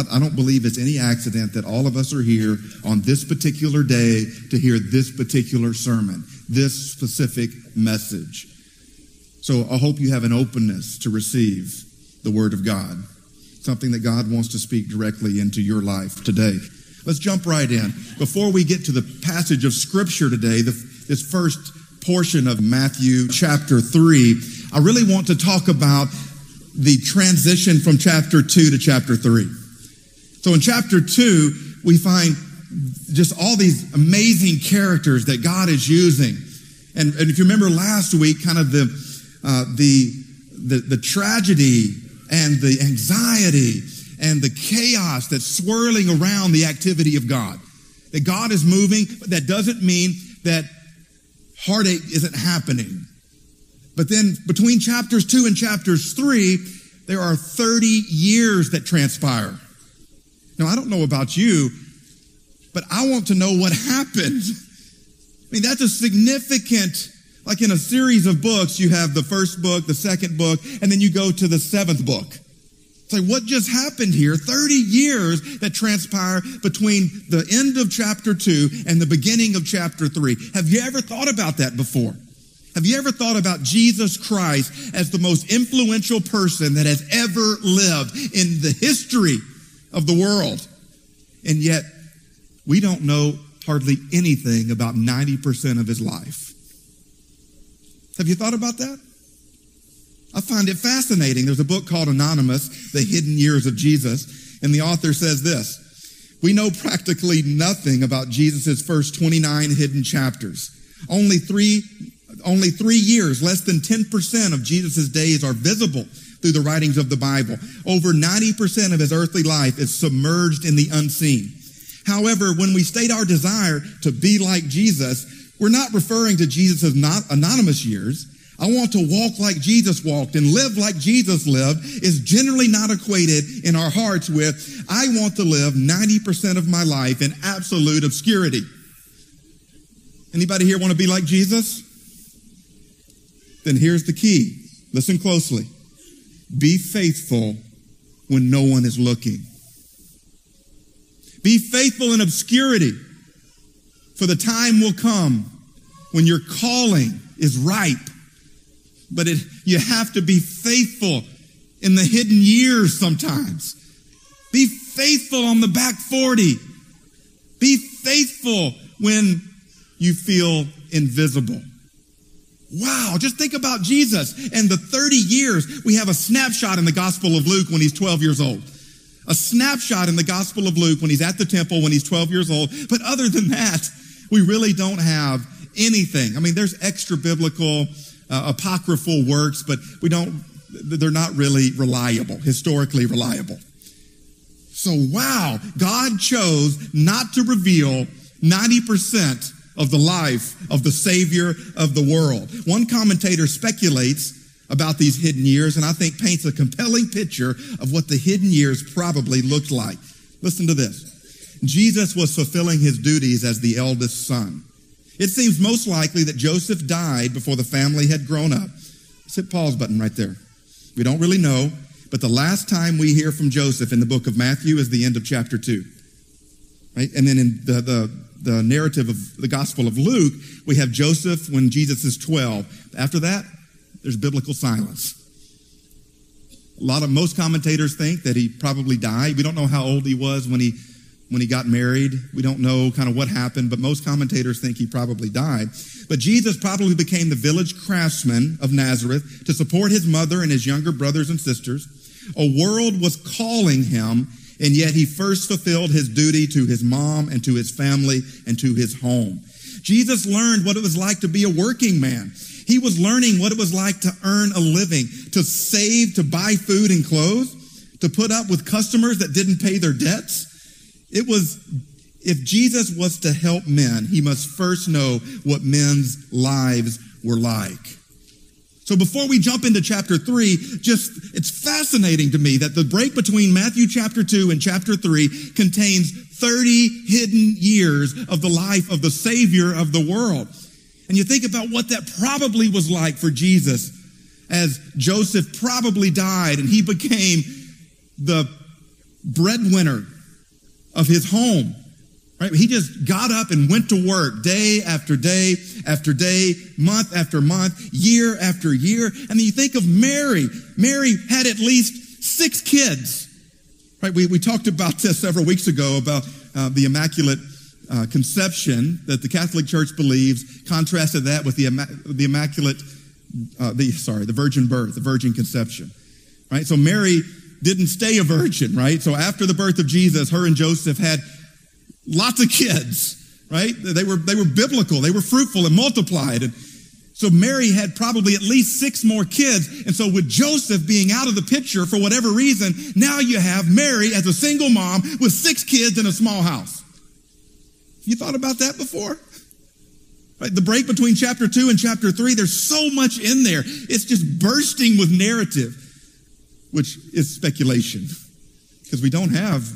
I don't believe it's any accident that all of us are here on this particular day to hear this particular sermon, this specific message. So I hope you have an openness to receive the Word of God, something that God wants to speak directly into your life today. Let's jump right in. Before we get to the passage of Scripture today, this first portion of Matthew chapter 3, I really want to talk about the transition from chapter 2 to chapter 3. So in chapter 2, we find just all these amazing characters that God is using. And if you remember last week, kind of the tragedy and the anxiety and the chaos that's swirling around the activity of God. That God is moving, but that doesn't mean that heartache isn't happening. But then between chapters 2 and chapters 3, there are 30 years that transpire. Now, I don't know about you, but I want to know what happened. I mean, that's a significant, like in a series of books, you have the first book, the second book, and then you go to the seventh book. It's like, what just happened here? 30 years that transpire between the end of chapter 2 and the beginning of chapter 3. Have you ever thought about that before? Have you ever thought about Jesus Christ as the most influential person that has ever lived in the history of the world? And yet, we don't know hardly anything about 90% of his life. Have you thought about that? I find it fascinating. There's a book called Anonymous, The Hidden Years of Jesus, and the author says this: we know practically nothing about Jesus' first 29 hidden chapters. Only three years, less than 10% of Jesus' days are visible through the writings of the Bible. Over 90% of his earthly life is submerged in the unseen. However, when we state our desire to be like Jesus, we're not referring to Jesus' anonymous years. I want to walk like Jesus walked and live like Jesus lived is generally not equated in our hearts with, I want to live 90% of my life in absolute obscurity. Anybody here want to be like Jesus? Then here's the key. Listen closely. Be faithful when no one is looking. Be faithful in obscurity, for the time will come when your calling is ripe. But you have to be faithful in the hidden years sometimes. Be faithful on the back 40. Be faithful when you feel invisible. Wow, just think about Jesus and the 30 years. We have a snapshot in the Gospel of Luke when he's 12 years old. A snapshot in the Gospel of Luke when he's at the temple when he's 12 years old. But other than that, we really don't have anything. I mean, there's extra biblical, apocryphal works, but they're not really reliable, historically reliable. So wow, God chose not to reveal 90% of the life of the Savior of the world. One commentator speculates about these hidden years, and I think paints a compelling picture of what the hidden years probably looked like. Listen to this. Jesus was fulfilling his duties as the eldest son. It seems most likely that Joseph died before the family had grown up. Let's hit pause button right there. We don't really know, but the last time we hear from Joseph in the book of Matthew is the end of chapter 2. Right? And then in the narrative of the Gospel of Luke, we have Joseph when Jesus is 12. After that, there's biblical silence. Most commentators think that he probably died. We don't know how old he was when he got married. We don't know kind of what happened, but most commentators think he probably died. But Jesus probably became the village craftsman of Nazareth to support his mother and his younger brothers and sisters. A world was calling him, and yet he first fulfilled his duty to his mom and to his family and to his home. Jesus learned what it was like to be a working man. He was learning what it was like to earn a living, to save, to buy food and clothes, to put up with customers that didn't pay their debts. If Jesus was to help men, he must first know what men's lives were like. So before we jump into chapter 3, it's fascinating to me that the break between Matthew chapter 2 and chapter 3 contains 30 hidden years of the life of the Savior of the world. And you think about what that probably was like for Jesus as Joseph probably died and he became the breadwinner of his home, right? He just got up and went to work day after day after day, month after month, year after year. And then you think of Mary. Mary had at least 6 kids, right? We talked about this several weeks ago about the Immaculate Conception that the Catholic Church believes, contrasted that with the virgin birth, the virgin conception, right? So Mary didn't stay a virgin, right? So after the birth of Jesus, her and Joseph had lots of kids, right? They were biblical, they were fruitful and multiplied. And so Mary had probably at least 6 more kids. And so with Joseph being out of the picture for whatever reason, now you have Mary as a single mom with 6 kids in a small house. You thought about that before? Right? The break between chapter 2 and chapter 3, there's so much in there. It's just bursting with narrative, which is speculation because we don't have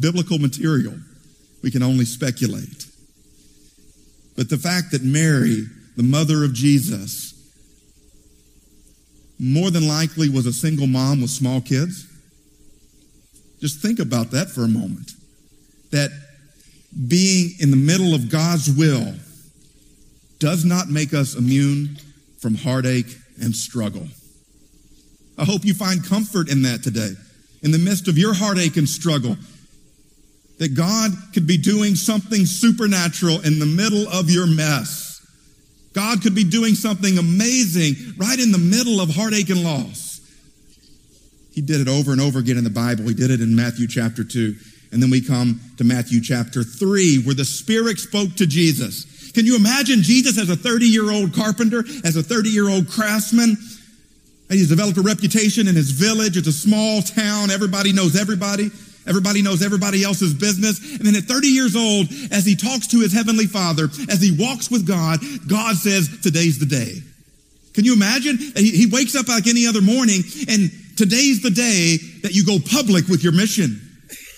biblical material. We can only speculate. But the fact that Mary, the mother of Jesus, more than likely was a single mom with small kids. Just think about that for a moment. That being in the middle of God's will does not make us immune from heartache and struggle. I hope you find comfort in that today, in the midst of your heartache and struggle, that God could be doing something supernatural in the middle of your mess. God could be doing something amazing right in the middle of heartache and loss. He did it over and over again in the Bible. He did it in Matthew chapter 2. And then we come to Matthew chapter 3, where the Spirit spoke to Jesus. Can you imagine Jesus as a 30-year-old carpenter, as a 30-year-old craftsman? He's developed a reputation in his village. It's a small town. Everybody knows everybody. Everybody knows everybody else's business. And then at 30 years old, as he talks to his heavenly Father, as he walks with God, God says, today's the day. Can you imagine? He wakes up like any other morning, and today's the day that you go public with your mission.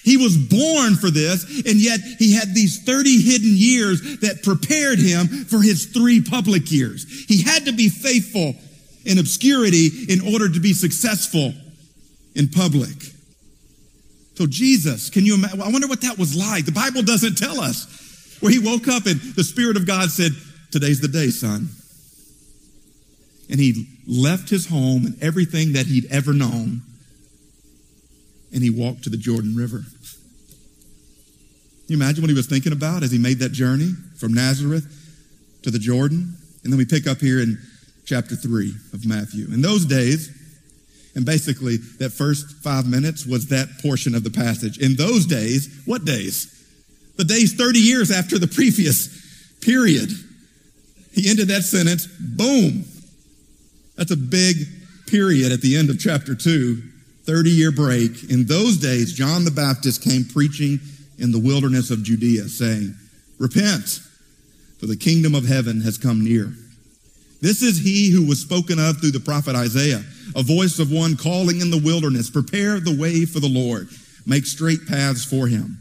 He was born for this, and yet he had these 30 hidden years that prepared him for his 3 public years. He had to be faithful in obscurity in order to be successful in public. So Jesus, can you imagine? I wonder what that was like. The Bible doesn't tell us where he woke up and the Spirit of God said, today's the day, son. And he left his home and everything that he'd ever known, and he walked to the Jordan River. Can you imagine what he was thinking about as he made that journey from Nazareth to the Jordan? And then we pick up here in chapter 3 of Matthew. In those days, and basically that first 5 minutes was that portion of the passage. In those days, what days? The days 30 years after the previous period. He ended that sentence, boom. That's a big period at the end of chapter 2. 30-year break. In those days, John the Baptist came preaching in the wilderness of Judea, saying, repent, for the kingdom of heaven has come near. This is he who was spoken of through the prophet Isaiah, a voice of one calling in the wilderness, prepare the way for the Lord, make straight paths for him.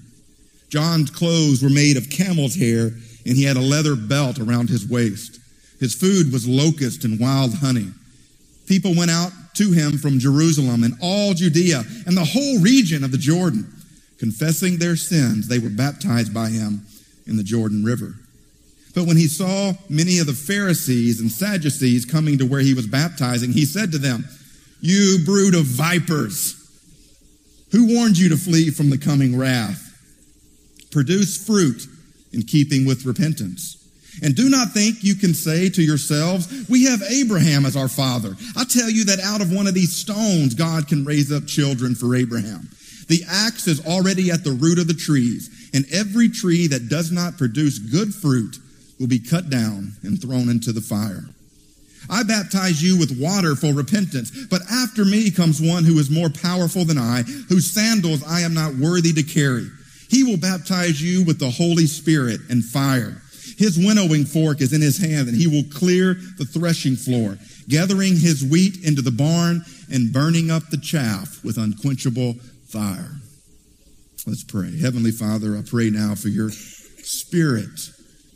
John's clothes were made of camel's hair, and he had a leather belt around his waist. His food was locusts and wild honey. People went out to him from Jerusalem and all Judea and the whole region of the Jordan. Confessing their sins, they were baptized by him in the Jordan River. But when he saw many of the Pharisees and Sadducees coming to where he was baptizing, he said to them, you brood of vipers, who warned you to flee from the coming wrath? Produce fruit in keeping with repentance. And do not think you can say to yourselves, we have Abraham as our father. I tell you that out of one of these stones, God can raise up children for Abraham. The axe is already at the root of the trees, and every tree that does not produce good fruit will be cut down and thrown into the fire. I baptize you with water for repentance, but after me comes one who is more powerful than I, whose sandals I am not worthy to carry. He will baptize you with the Holy Spirit and fire. His winnowing fork is in his hand, and he will clear the threshing floor, gathering his wheat into the barn and burning up the chaff with unquenchable fire. Let's pray. Heavenly Father, I pray now for your Spirit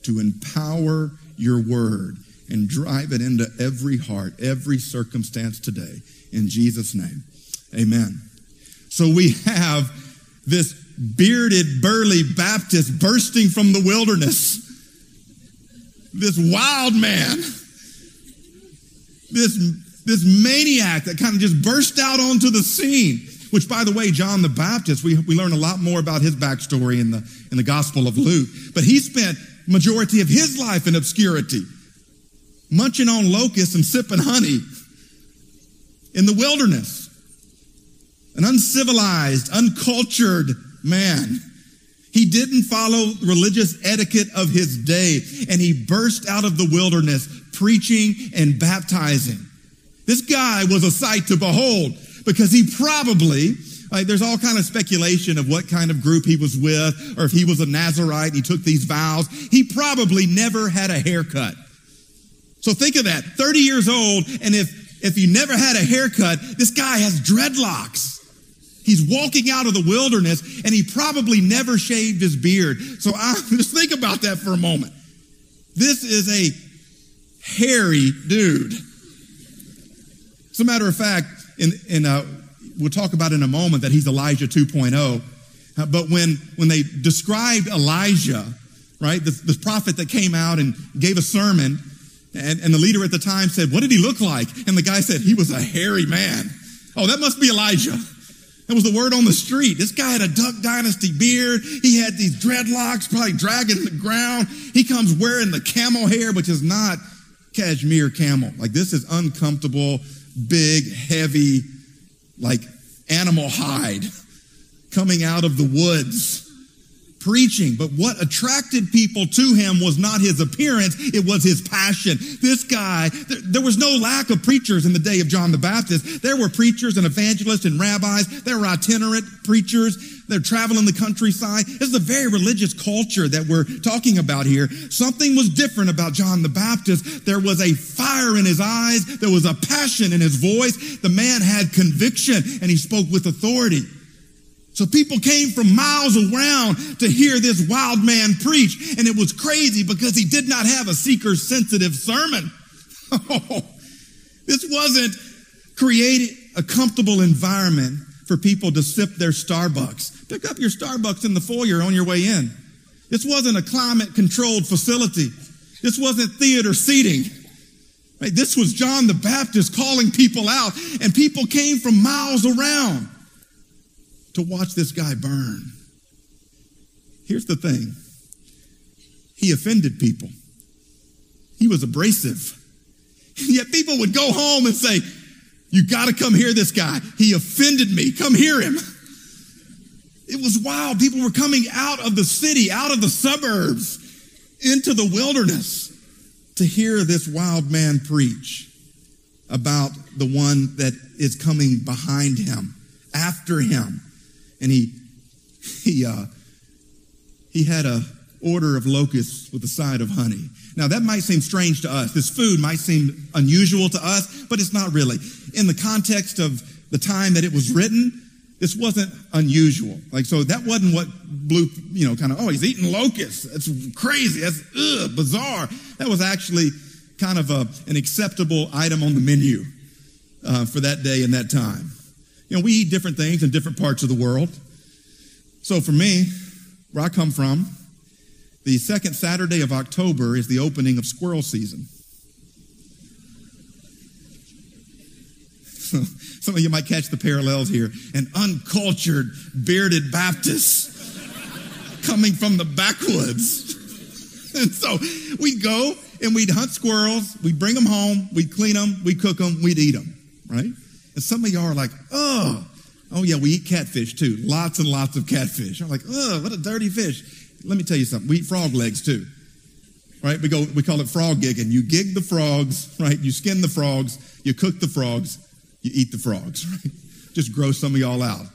to empower your word and drive it into every heart, every circumstance today. In Jesus' name, amen. So we have this bearded, burly Baptist bursting from the wilderness, this wild man, this maniac that kind of just burst out onto the scene, which, by the way, John the Baptist, we learn a lot more about his backstory in the Gospel of Luke, but he spent majority of his life in obscurity, munching on locusts and sipping honey in the wilderness. An uncivilized, uncultured man. He didn't follow religious etiquette of his day, and he burst out of the wilderness preaching and baptizing. This guy was a sight to behold because he probably, there's all kind of speculation of what kind of group he was with, or if he was a Nazarite and he took these vows. He probably never had a haircut. So think of that, 30 years old, and if you never had a haircut, this guy has dreadlocks. He's walking out of the wilderness, and he probably never shaved his beard. So just think about that for a moment. This is a hairy dude. As a matter of fact, we'll talk about in a moment that he's Elijah 2.0. But when they described Elijah, right, the prophet that came out and gave a sermon, and the leader at the time said, "What did he look like?" And the guy said, "He was a hairy man." Oh, that must be Elijah. That was the word on the street. This guy had a Duck Dynasty beard. He had these dreadlocks, probably dragging the ground. He comes wearing the camel hair, which is not cashmere camel. Like, this is uncomfortable, big, heavy, like animal hide coming out of the woods, preaching. But what attracted people to him was not his appearance, it was his passion. This guy, there was no lack of preachers in the day of John the Baptist. There were preachers and evangelists and rabbis. There were itinerant preachers. They're traveling the countryside. This is a very religious culture that we're talking about here. Something was different about John the Baptist. There was a fire in his eyes. There was a passion in his voice. The man had conviction, and he spoke with authority. So people came from miles around to hear this wild man preach, and it was crazy because he did not have a seeker-sensitive sermon. This wasn't creating a comfortable environment for people to sip their Starbucks. Pick up your Starbucks in the foyer on your way in. This wasn't a climate-controlled facility. This wasn't theater seating. Right? This was John the Baptist calling people out, and people came from miles around to watch this guy burn. Here's the thing. He offended people. He was abrasive. Yet people would go home and say, "You got to come hear this guy. He offended me. Come hear him." It was wild. People were coming out of the city, out of the suburbs, into the wilderness to hear this wild man preach about the one that is coming behind him, after him. And he had a order of locusts with a side of honey. Now that might seem strange to us. This food might seem unusual to us, but it's not really. In the context of the time that it was written, this wasn't unusual. Like, so that wasn't what blew, kind of, "Oh, he's eating locusts. That's crazy. That's bizarre." That was actually kind of an acceptable item on the menu for that day and that time. We eat different things in different parts of the world. So for me, where I come from, the second Saturday of October is the opening of squirrel season. Some of you might catch the parallels here. An uncultured, bearded Baptist coming from the backwoods. And so we'd go and we'd hunt squirrels. We'd bring them home. We'd clean them. We'd cook them. We'd eat them, right? And some of y'all are like, oh yeah, we eat catfish too. Lots and lots of catfish. I'm like, what a dirty fish. Let me tell you something. We eat frog legs too, right? We call it frog gigging. You gig the frogs, right? You skin the frogs, you cook the frogs, you eat the frogs, right? Just gross some of y'all out.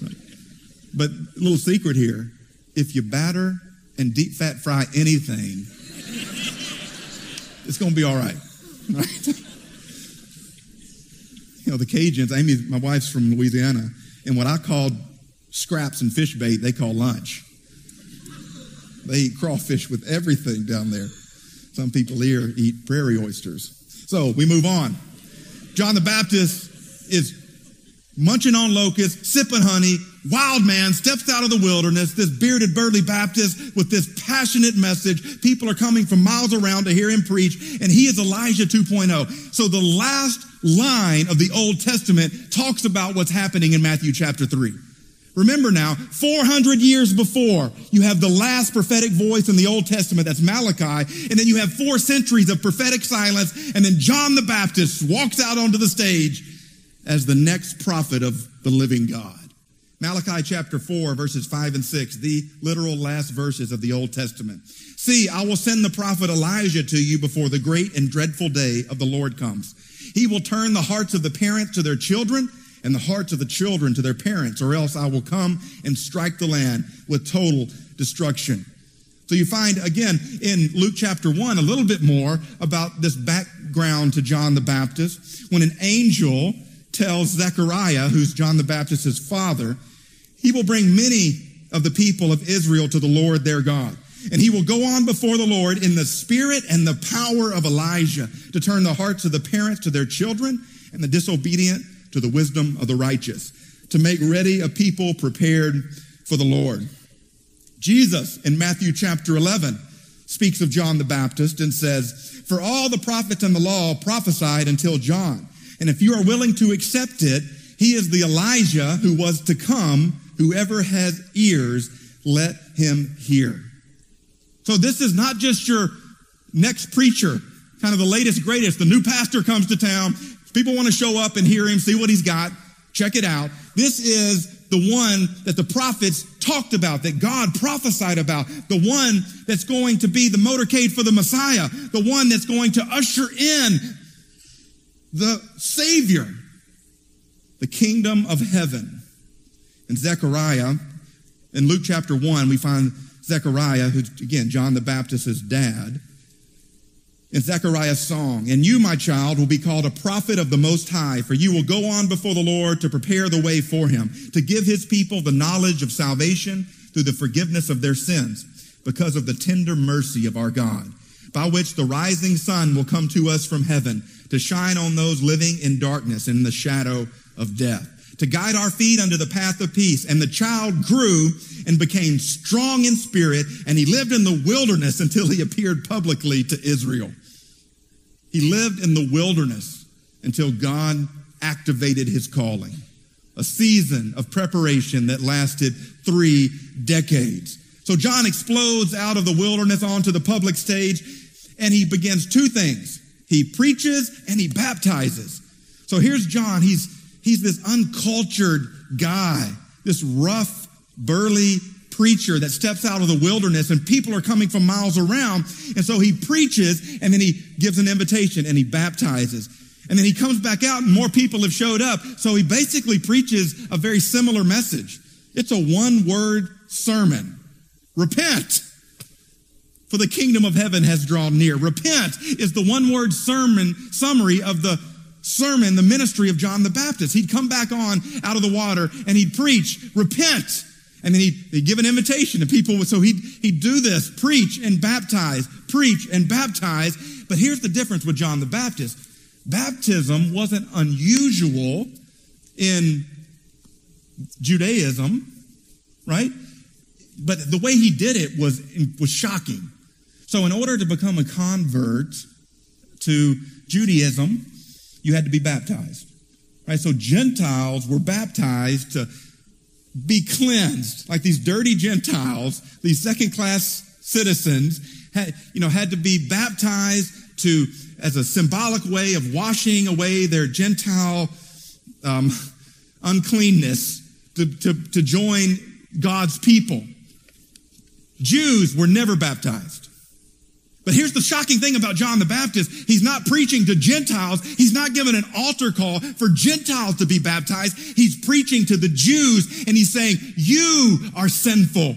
Right? But a little secret here. If you batter and deep fat fry anything, it's going to be all right, right? The Cajuns, Amy, my wife's from Louisiana, and what I called scraps and fish bait, they call lunch. They eat crawfish with everything down there. Some people here eat prairie oysters. So we move on. John the Baptist is munching on locusts, sipping honey. Wild man steps out of the wilderness, this bearded, burly Baptist with this passionate message. People are coming from miles around to hear him preach, and he is Elijah 2.0. So the last line of the Old Testament talks about what's happening in Matthew chapter 3. Remember now, 400 years before, you have the last prophetic voice in the Old Testament, that's Malachi, and then you have 4 centuries of prophetic silence, and then John the Baptist walks out onto the stage as the next prophet of the living God. Malachi chapter 4, verses 5 and 6, the literal last verses of the Old Testament. See, I will send the prophet Elijah to you before the great and dreadful day of the Lord comes. He will turn the hearts of the parents to their children and the hearts of the children to their parents, or else I will come and strike the land with total destruction. So you find, again, in Luke chapter 1, a little bit more about this background to John the Baptist, when an angel tells Zechariah, who's John the Baptist's father, he will bring many of the people of Israel to the Lord their God. And he will go on before the Lord in the spirit and the power of Elijah to turn the hearts of the parents to their children and the disobedient to the wisdom of the righteous, to make ready a people prepared for the Lord. Jesus in Matthew chapter 11 speaks of John the Baptist and says, for all the prophets and the law prophesied until John. And if you are willing to accept it, he is the Elijah who was to come. Whoever has ears, let him hear. So this is not just your next preacher, kind of the latest, greatest. The new pastor comes to town. People want to show up and hear him, see what he's got, check it out. This is the one that the prophets talked about, that God prophesied about, the one that's going to be the motorcade for the Messiah, the one that's going to usher in the Savior, the kingdom of heaven. And Zechariah, in Luke chapter 1, we find Zechariah, who's, again, John the Baptist's dad, in Zechariah's song, and you, my child, will be called a prophet of the Most High, for you will go on before the Lord to prepare the way for him, to give his people the knowledge of salvation through the forgiveness of their sins, because of the tender mercy of our God, by which the rising sun will come to us from heaven, to shine on those living in darkness and in the shadow of death, to guide our feet unto the path of peace. And the child grew and became strong in spirit, and he lived in the wilderness until he appeared publicly to Israel. He lived in the wilderness until God activated his calling, a season of preparation that lasted 3 decades. So John explodes out of the wilderness onto the public stage, and he begins two things. He preaches and he baptizes. So here's John. He's this uncultured guy, this rough, burly preacher that steps out of the wilderness, and people are coming from miles around. And so he preaches, and then he gives an invitation and he baptizes. And then he comes back out and more people have showed up. So he basically preaches a very similar message. It's a one-word sermon. Repent, for the kingdom of heaven has drawn near. Repent is the one-word sermon summary of the sermon, the ministry of John the Baptist. He'd come back on out of the water and he'd preach, repent. And then he'd give an invitation to people. So he'd do this, preach and baptize. But here's the difference with John the Baptist. Baptism wasn't unusual in Judaism, right? But the way he did it was shocking. So in order to become a convert to Judaism, you had to be baptized, right? So Gentiles were baptized to be cleansed, like these dirty Gentiles, these second-class citizens, had to be baptized to, as a symbolic way of washing away their Gentile uncleanness to join God's people. Jews were never baptized. But here's the shocking thing about John the Baptist. He's not preaching to Gentiles. He's not giving an altar call for Gentiles to be baptized. He's preaching to the Jews, and he's saying, you are sinful.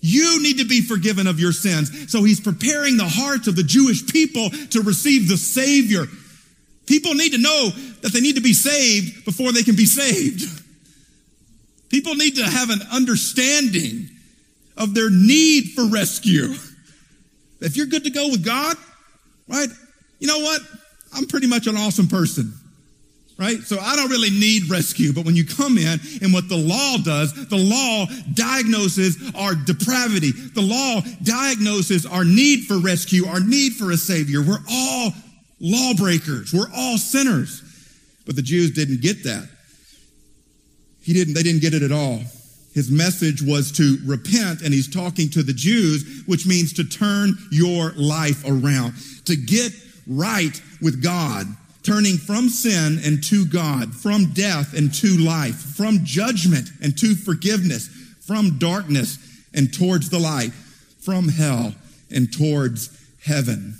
You need to be forgiven of your sins. So he's preparing the hearts of the Jewish people to receive the Savior. People need to know that they need to be saved before they can be saved. People need to have an understanding of their need for rescue. If you're good to go with God, right? You know what? I'm pretty much an awesome person, right? So I don't really need rescue. But when you come in and what the law does, the law diagnoses our depravity. The law diagnoses our need for rescue, our need for a savior. We're all lawbreakers. We're all sinners. But the Jews didn't get that. They didn't get it at all. His message was to repent, and he's talking to the Jews, which means to turn your life around, to get right with God, turning from sin and to God, from death and to life, from judgment and to forgiveness, from darkness and towards the light, from hell and towards heaven.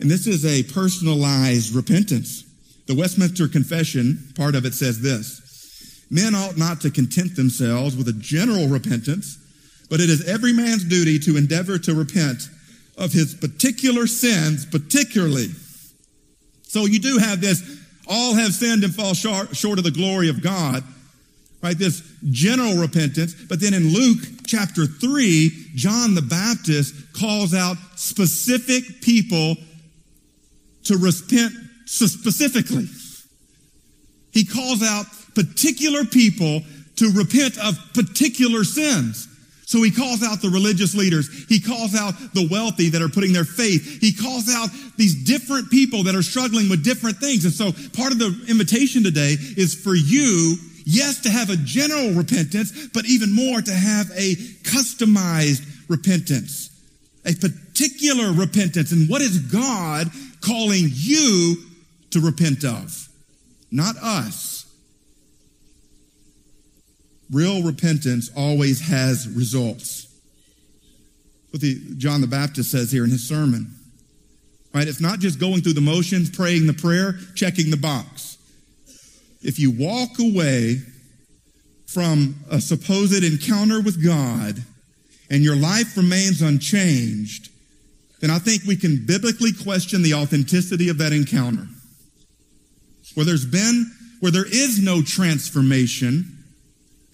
And this is a personalized repentance. The Westminster Confession, part of it says this: men ought not to content themselves with a general repentance, but it is every man's duty to endeavor to repent of his particular sins particularly. So you do have this, all have sinned and fall short of the glory of God, right? This general repentance. But then in Luke chapter 3, John the Baptist calls out specific people to repent specifically. He calls out particular people to repent of particular sins. So he calls out the religious leaders. He calls out the wealthy that are putting their faith. He calls out these different people that are struggling with different things. And so part of the invitation today is for you, yes, to have a general repentance, but even more to have a customized repentance, a particular repentance. And what is God calling you to repent of? Not us. Real repentance always has results. What John the Baptist says here in his sermon, right? It's not just going through the motions, praying the prayer, checking the box. If you walk away from a supposed encounter with God and your life remains unchanged, then I think we can biblically question the authenticity of that encounter. Where there is no transformation,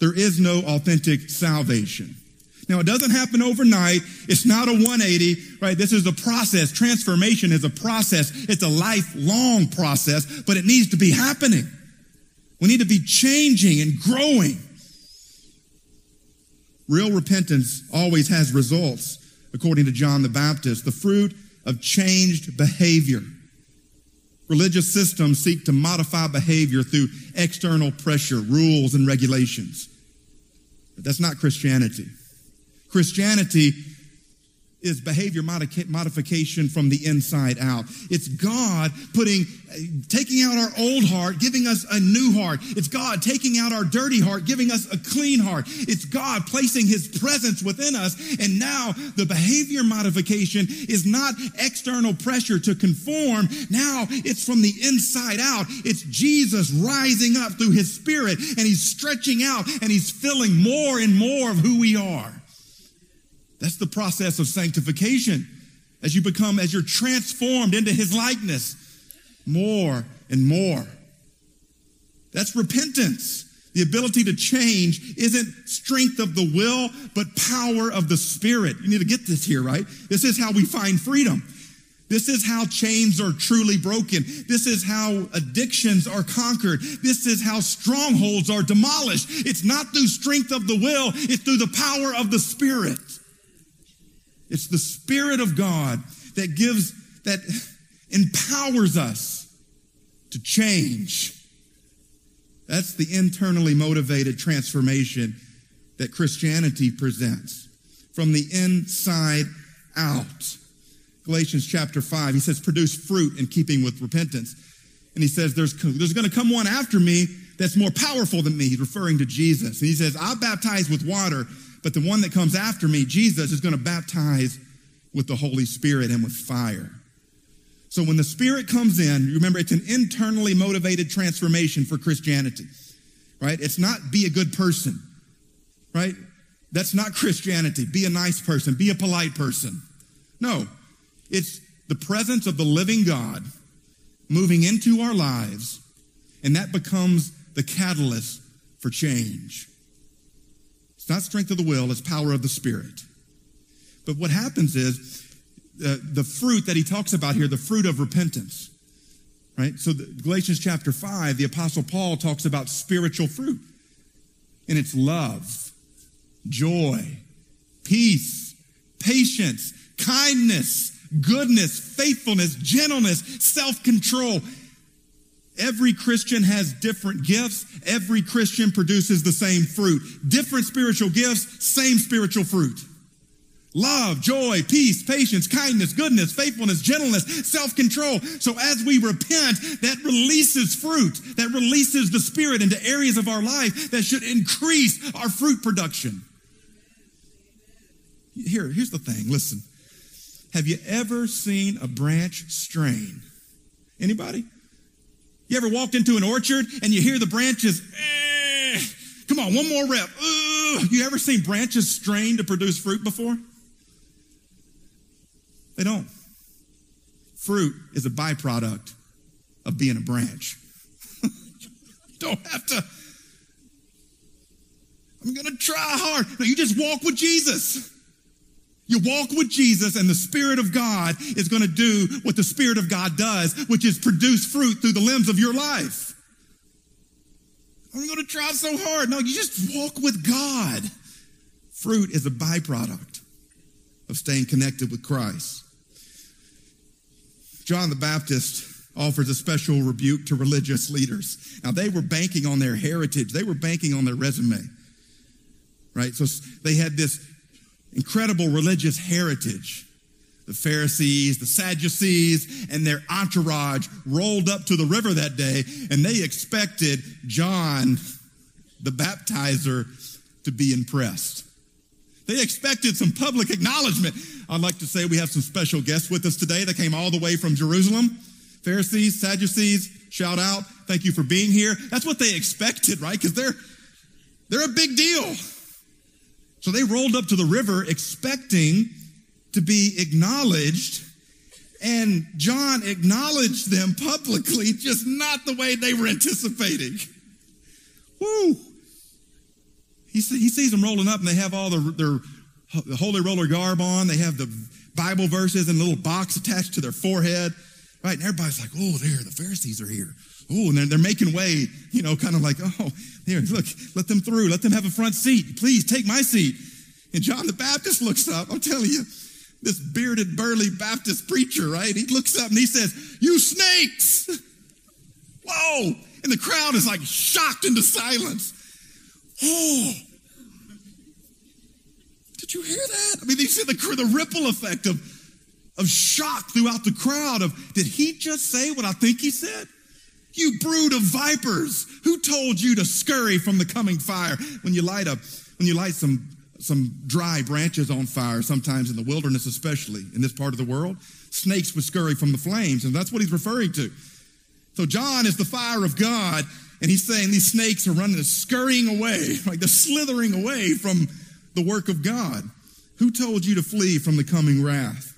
there is no authentic salvation. Now, it doesn't happen overnight. It's not a 180, right? This is a process. Transformation is a process. It's a lifelong process, but it needs to be happening. We need to be changing and growing. Real repentance always has results, according to John the Baptist, the fruit of changed behavior. Religious systems seek to modify behavior through external pressure, rules, and regulations. But that's not Christianity. Christianity is behavior modification from the inside out. It's God taking out our old heart, giving us a new heart. It's God taking out our dirty heart, giving us a clean heart. It's God placing his presence within us. And now the behavior modification is not external pressure to conform. Now it's from the inside out. It's Jesus rising up through his spirit, and he's stretching out and he's filling more and more of who we are. That's the process of sanctification. As you're transformed into his likeness, more and more. That's repentance. The ability to change isn't strength of the will, but power of the spirit. You need to get this here, right? This is how we find freedom. This is how chains are truly broken. This is how addictions are conquered. This is how strongholds are demolished. It's not through strength of the will. It's through the power of the spirit. It's the Spirit of God that empowers us to change. That's the internally motivated transformation that Christianity presents from the inside out. Galatians chapter 5, he says, produce fruit in keeping with repentance. And he says, there's going to come one after me that's more powerful than me, referring to Jesus. And he says, I baptize with water, but the one that comes after me, Jesus, is going to baptize with the Holy Spirit and with fire. So when the Spirit comes in, remember, it's an internally motivated transformation for Christianity, right? It's not be a good person, right? That's not Christianity. Be a nice person. Be a polite person. No, it's the presence of the living God moving into our lives, and that becomes the catalyst for change. It's not strength of the will, it's power of the spirit. But what happens is the fruit that he talks about here, the fruit of repentance, right? So Galatians chapter 5, the Apostle Paul talks about spiritual fruit, and it's love, joy, peace, patience, kindness, goodness, faithfulness, gentleness, self-control. Every Christian has different gifts. Every Christian produces the same fruit. Different spiritual gifts, same spiritual fruit. Love, joy, peace, patience, kindness, goodness, faithfulness, gentleness, self-control. So as we repent, that releases fruit, that releases the Spirit into areas of our life that should increase our fruit production. Here's the thing, listen. Have you ever seen a branch strain? Anybody? You ever walked into an orchard and you hear the branches, come on, one more rep. You ever seen branches strain to produce fruit before? They don't. Fruit is a byproduct of being a branch. You don't have to, I'm going to try hard. No, you just walk with Jesus. You walk with Jesus, and the Spirit of God is going to do what the Spirit of God does, which is produce fruit through the limbs of your life. I'm going to try so hard. No, you just walk with God. Fruit is a byproduct of staying connected with Christ. John the Baptist offers a special rebuke to religious leaders. Now, they were banking on their heritage. They were banking on their resume, right? So they had this incredible religious heritage. The Pharisees, the Sadducees, and their entourage rolled up to the river that day, and they expected John the baptizer to be impressed. They expected some public acknowledgement. I'd like to say we have some special guests with us today that came all the way from Jerusalem. Pharisees, Sadducees, shout out. Thank you for being here. That's what they expected, right? Because they're a big deal. So they rolled up to the river expecting to be acknowledged, and John acknowledged them publicly, just not the way they were anticipating. Woo! He sees them rolling up, and they have all their holy roller garb on. They have the Bible verses in a little box attached to their forehead, right? And everybody's like, oh, there, the Pharisees are here. Oh, and they're making way, you know, kind of like, oh, here, look, let them through. Let them have a front seat. Please take my seat. And John the Baptist looks up. I'm telling you, this bearded, burly Baptist preacher, right? He looks up and he says, you snakes. Whoa. And the crowd is like shocked into silence. Oh, did you hear that? I mean, you see the ripple effect of shock throughout the crowd of, did he just say what I think he said? You brood of vipers, who told you to scurry from the coming fire? When you light some dry branches on fire, sometimes in the wilderness, especially in this part of the world, snakes would scurry from the flames, and that's what he's referring to. So John is the fire of God, and he's saying these snakes are running, scurrying away, like they're slithering away from the work of God. Who told you to flee from the coming wrath?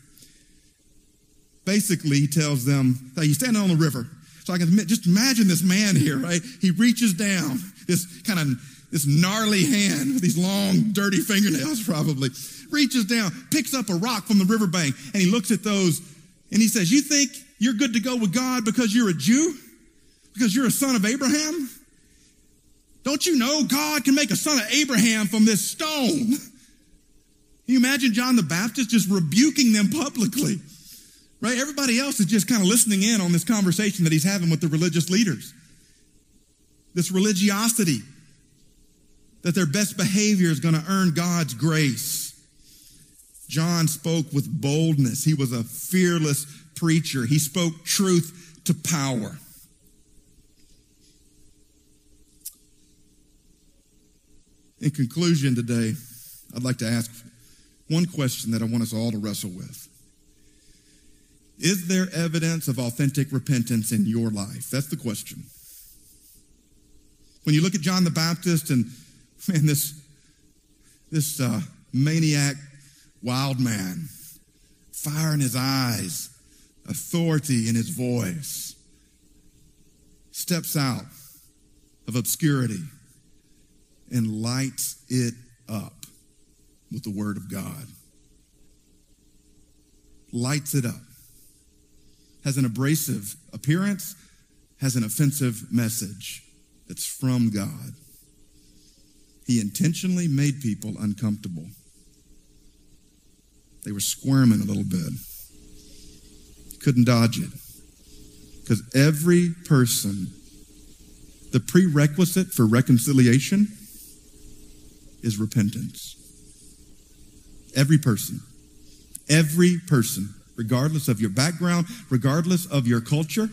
Basically, he tells them that he's standing on the river. So I can just imagine this man here, right? He reaches down, this gnarly hand with these long, dirty fingernails probably, reaches down, picks up a rock from the riverbank, and he looks at those, and he says, you think you're good to go with God because you're a Jew? Because you're a son of Abraham? Don't you know God can make a son of Abraham from this stone? Can you imagine John the Baptist just rebuking them publicly? Right? Everybody else is just kind of listening in on this conversation that he's having with the religious leaders. This religiosity that their best behavior is going to earn God's grace. John spoke with boldness. He was a fearless preacher. He spoke truth to power. In conclusion today, I'd like to ask one question that I want us all to wrestle with. Is there evidence of authentic repentance in your life? That's the question. When you look at John the Baptist and, man, this maniac, wild man, fire in his eyes, authority in his voice, steps out of obscurity and lights it up with the Word of God. lights it up, has an abrasive appearance, has an offensive message that's from God. He intentionally made people uncomfortable. They were squirming a little bit. Couldn't dodge it. Because every person, the prerequisite for reconciliation is repentance. Every person, regardless of your background, regardless of your culture,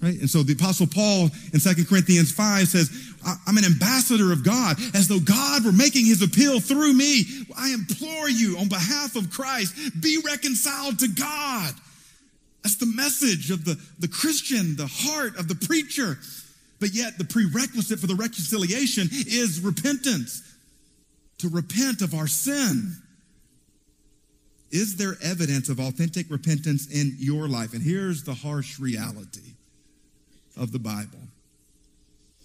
right? And so the Apostle Paul in 2 Corinthians 5 says, I'm an ambassador of God, as though God were making his appeal through me. I implore you on behalf of Christ, be reconciled to God. That's the message of the Christian, the heart of the preacher. But yet the prerequisite for the reconciliation is repentance, to repent of our sin. Is there evidence of authentic repentance in your life? And here's the harsh reality of the Bible.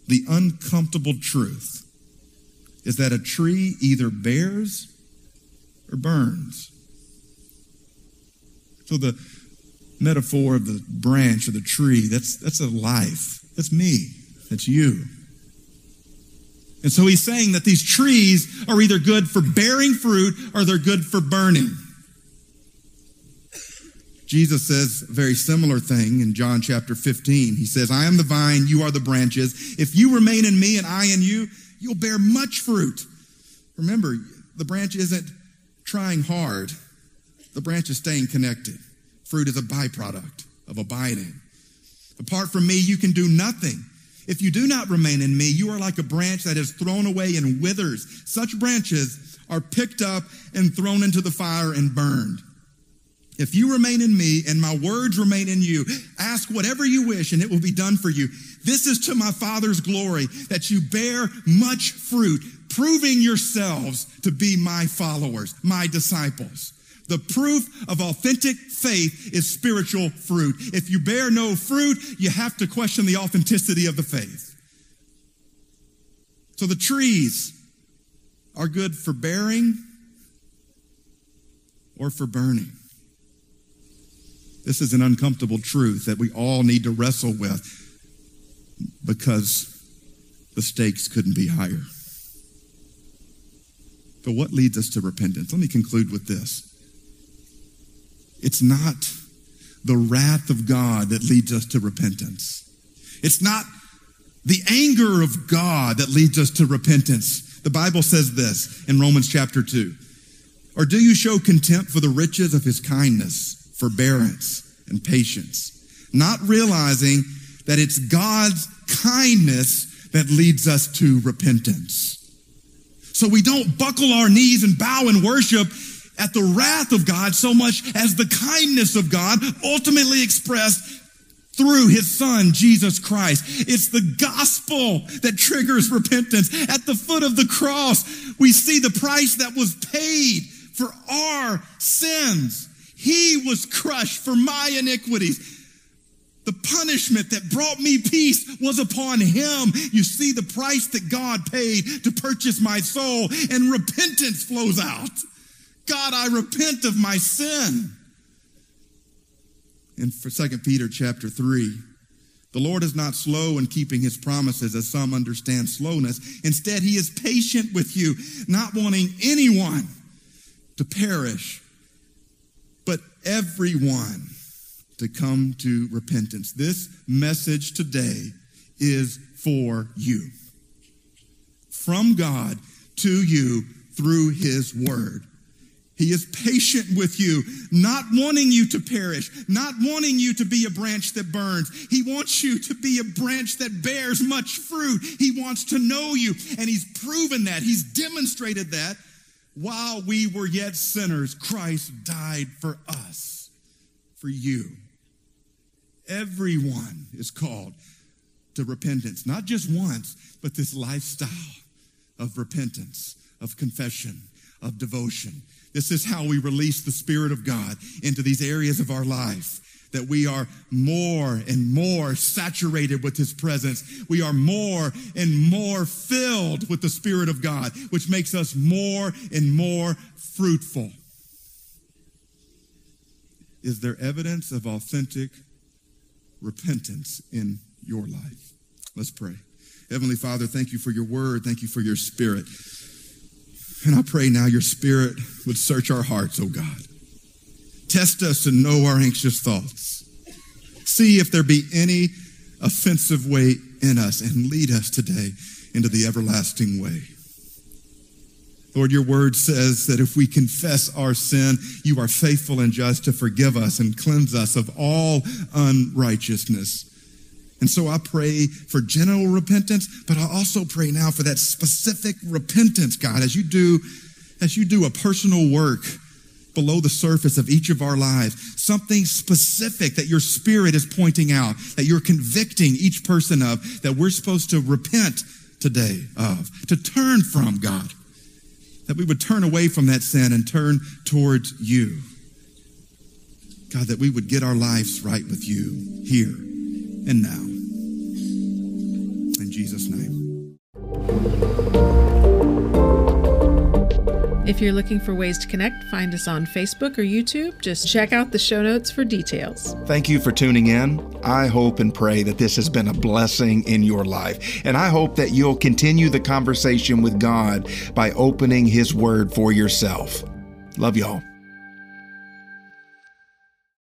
The uncomfortable truth is that a tree either bears or burns. So the metaphor of the branch or the tree, that's a life. That's me. That's you. And so he's saying that these trees are either good for bearing fruit or they're good for burning. Jesus says a very similar thing in John chapter 15. He says, I am the vine, you are the branches. If you remain in me and I in you, you'll bear much fruit. Remember, the branch isn't trying hard. The branch is staying connected. Fruit is a byproduct of abiding. Apart from me, you can do nothing. If you do not remain in me, you are like a branch that is thrown away and withers. Such branches are picked up and thrown into the fire and burned. If you remain in me and my words remain in you, ask whatever you wish and it will be done for you. This is to my Father's glory, that you bear much fruit, proving yourselves to be my followers, my disciples. The proof of authentic faith is spiritual fruit. If you bear no fruit, you have to question the authenticity of the faith. So the trees are good for bearing or for burning. This is an uncomfortable truth that we all need to wrestle with, because the stakes couldn't be higher. But what leads us to repentance? Let me conclude with this. It's not the wrath of God that leads us to repentance. It's not the anger of God that leads us to repentance. The Bible says this in Romans chapter 2. Or do you show contempt for the riches of his kindness, forbearance, and patience, not realizing that it's God's kindness that leads us to repentance? So we don't buckle our knees and bow and worship at the wrath of God so much as the kindness of God ultimately expressed through his son, Jesus Christ. It's the gospel that triggers repentance. At the foot of the cross, we see the price that was paid for our sins. He was crushed for my iniquities. The punishment that brought me peace was upon him. You see the price that God paid to purchase my soul, and repentance flows out. God, I repent of my sin. And for 2 Peter chapter 3, the Lord is not slow in keeping his promises, as some understand slowness. Instead, he is patient with you, not wanting anyone to perish, but everyone to come to repentance. This message today is for you. From God to you through his word. He is patient with you, not wanting you to perish, not wanting you to be a branch that burns. He wants you to be a branch that bears much fruit. He wants to know you, and he's proven that. He's demonstrated that. While we were yet sinners, Christ died for us, for you. Everyone is called to repentance, not just once, but this lifestyle of repentance, of confession, of devotion. This is how we release the Spirit of God into these areas of our life, that we are more and more saturated with his presence. We are more and more filled with the Spirit of God, which makes us more and more fruitful. is there evidence of authentic repentance in your life? Let's pray. Heavenly Father, thank you for your word. Thank you for your spirit. And I pray now your spirit would search our hearts, oh God. Test us to know our anxious thoughts. See if there be any offensive way in us, and lead us today into the everlasting way. Lord, your word says that if we confess our sin, you are faithful and just to forgive us and cleanse us of all unrighteousness. And so I pray for general repentance, but I also pray now for that specific repentance, God, as you do a personal work below the surface of each of our lives, something specific that your spirit is pointing out, that you're convicting each person of, that we're supposed to repent today of, to turn from, God, that we would turn away from that sin and turn towards you. God, that we would get our lives right with you here and now. In Jesus' name. If you're looking for ways to connect, find us on Facebook or YouTube. Just check out the show notes for details. Thank you for tuning in. I hope and pray that this has been a blessing in your life. And I hope that you'll continue the conversation with God by opening His Word for yourself. Love y'all.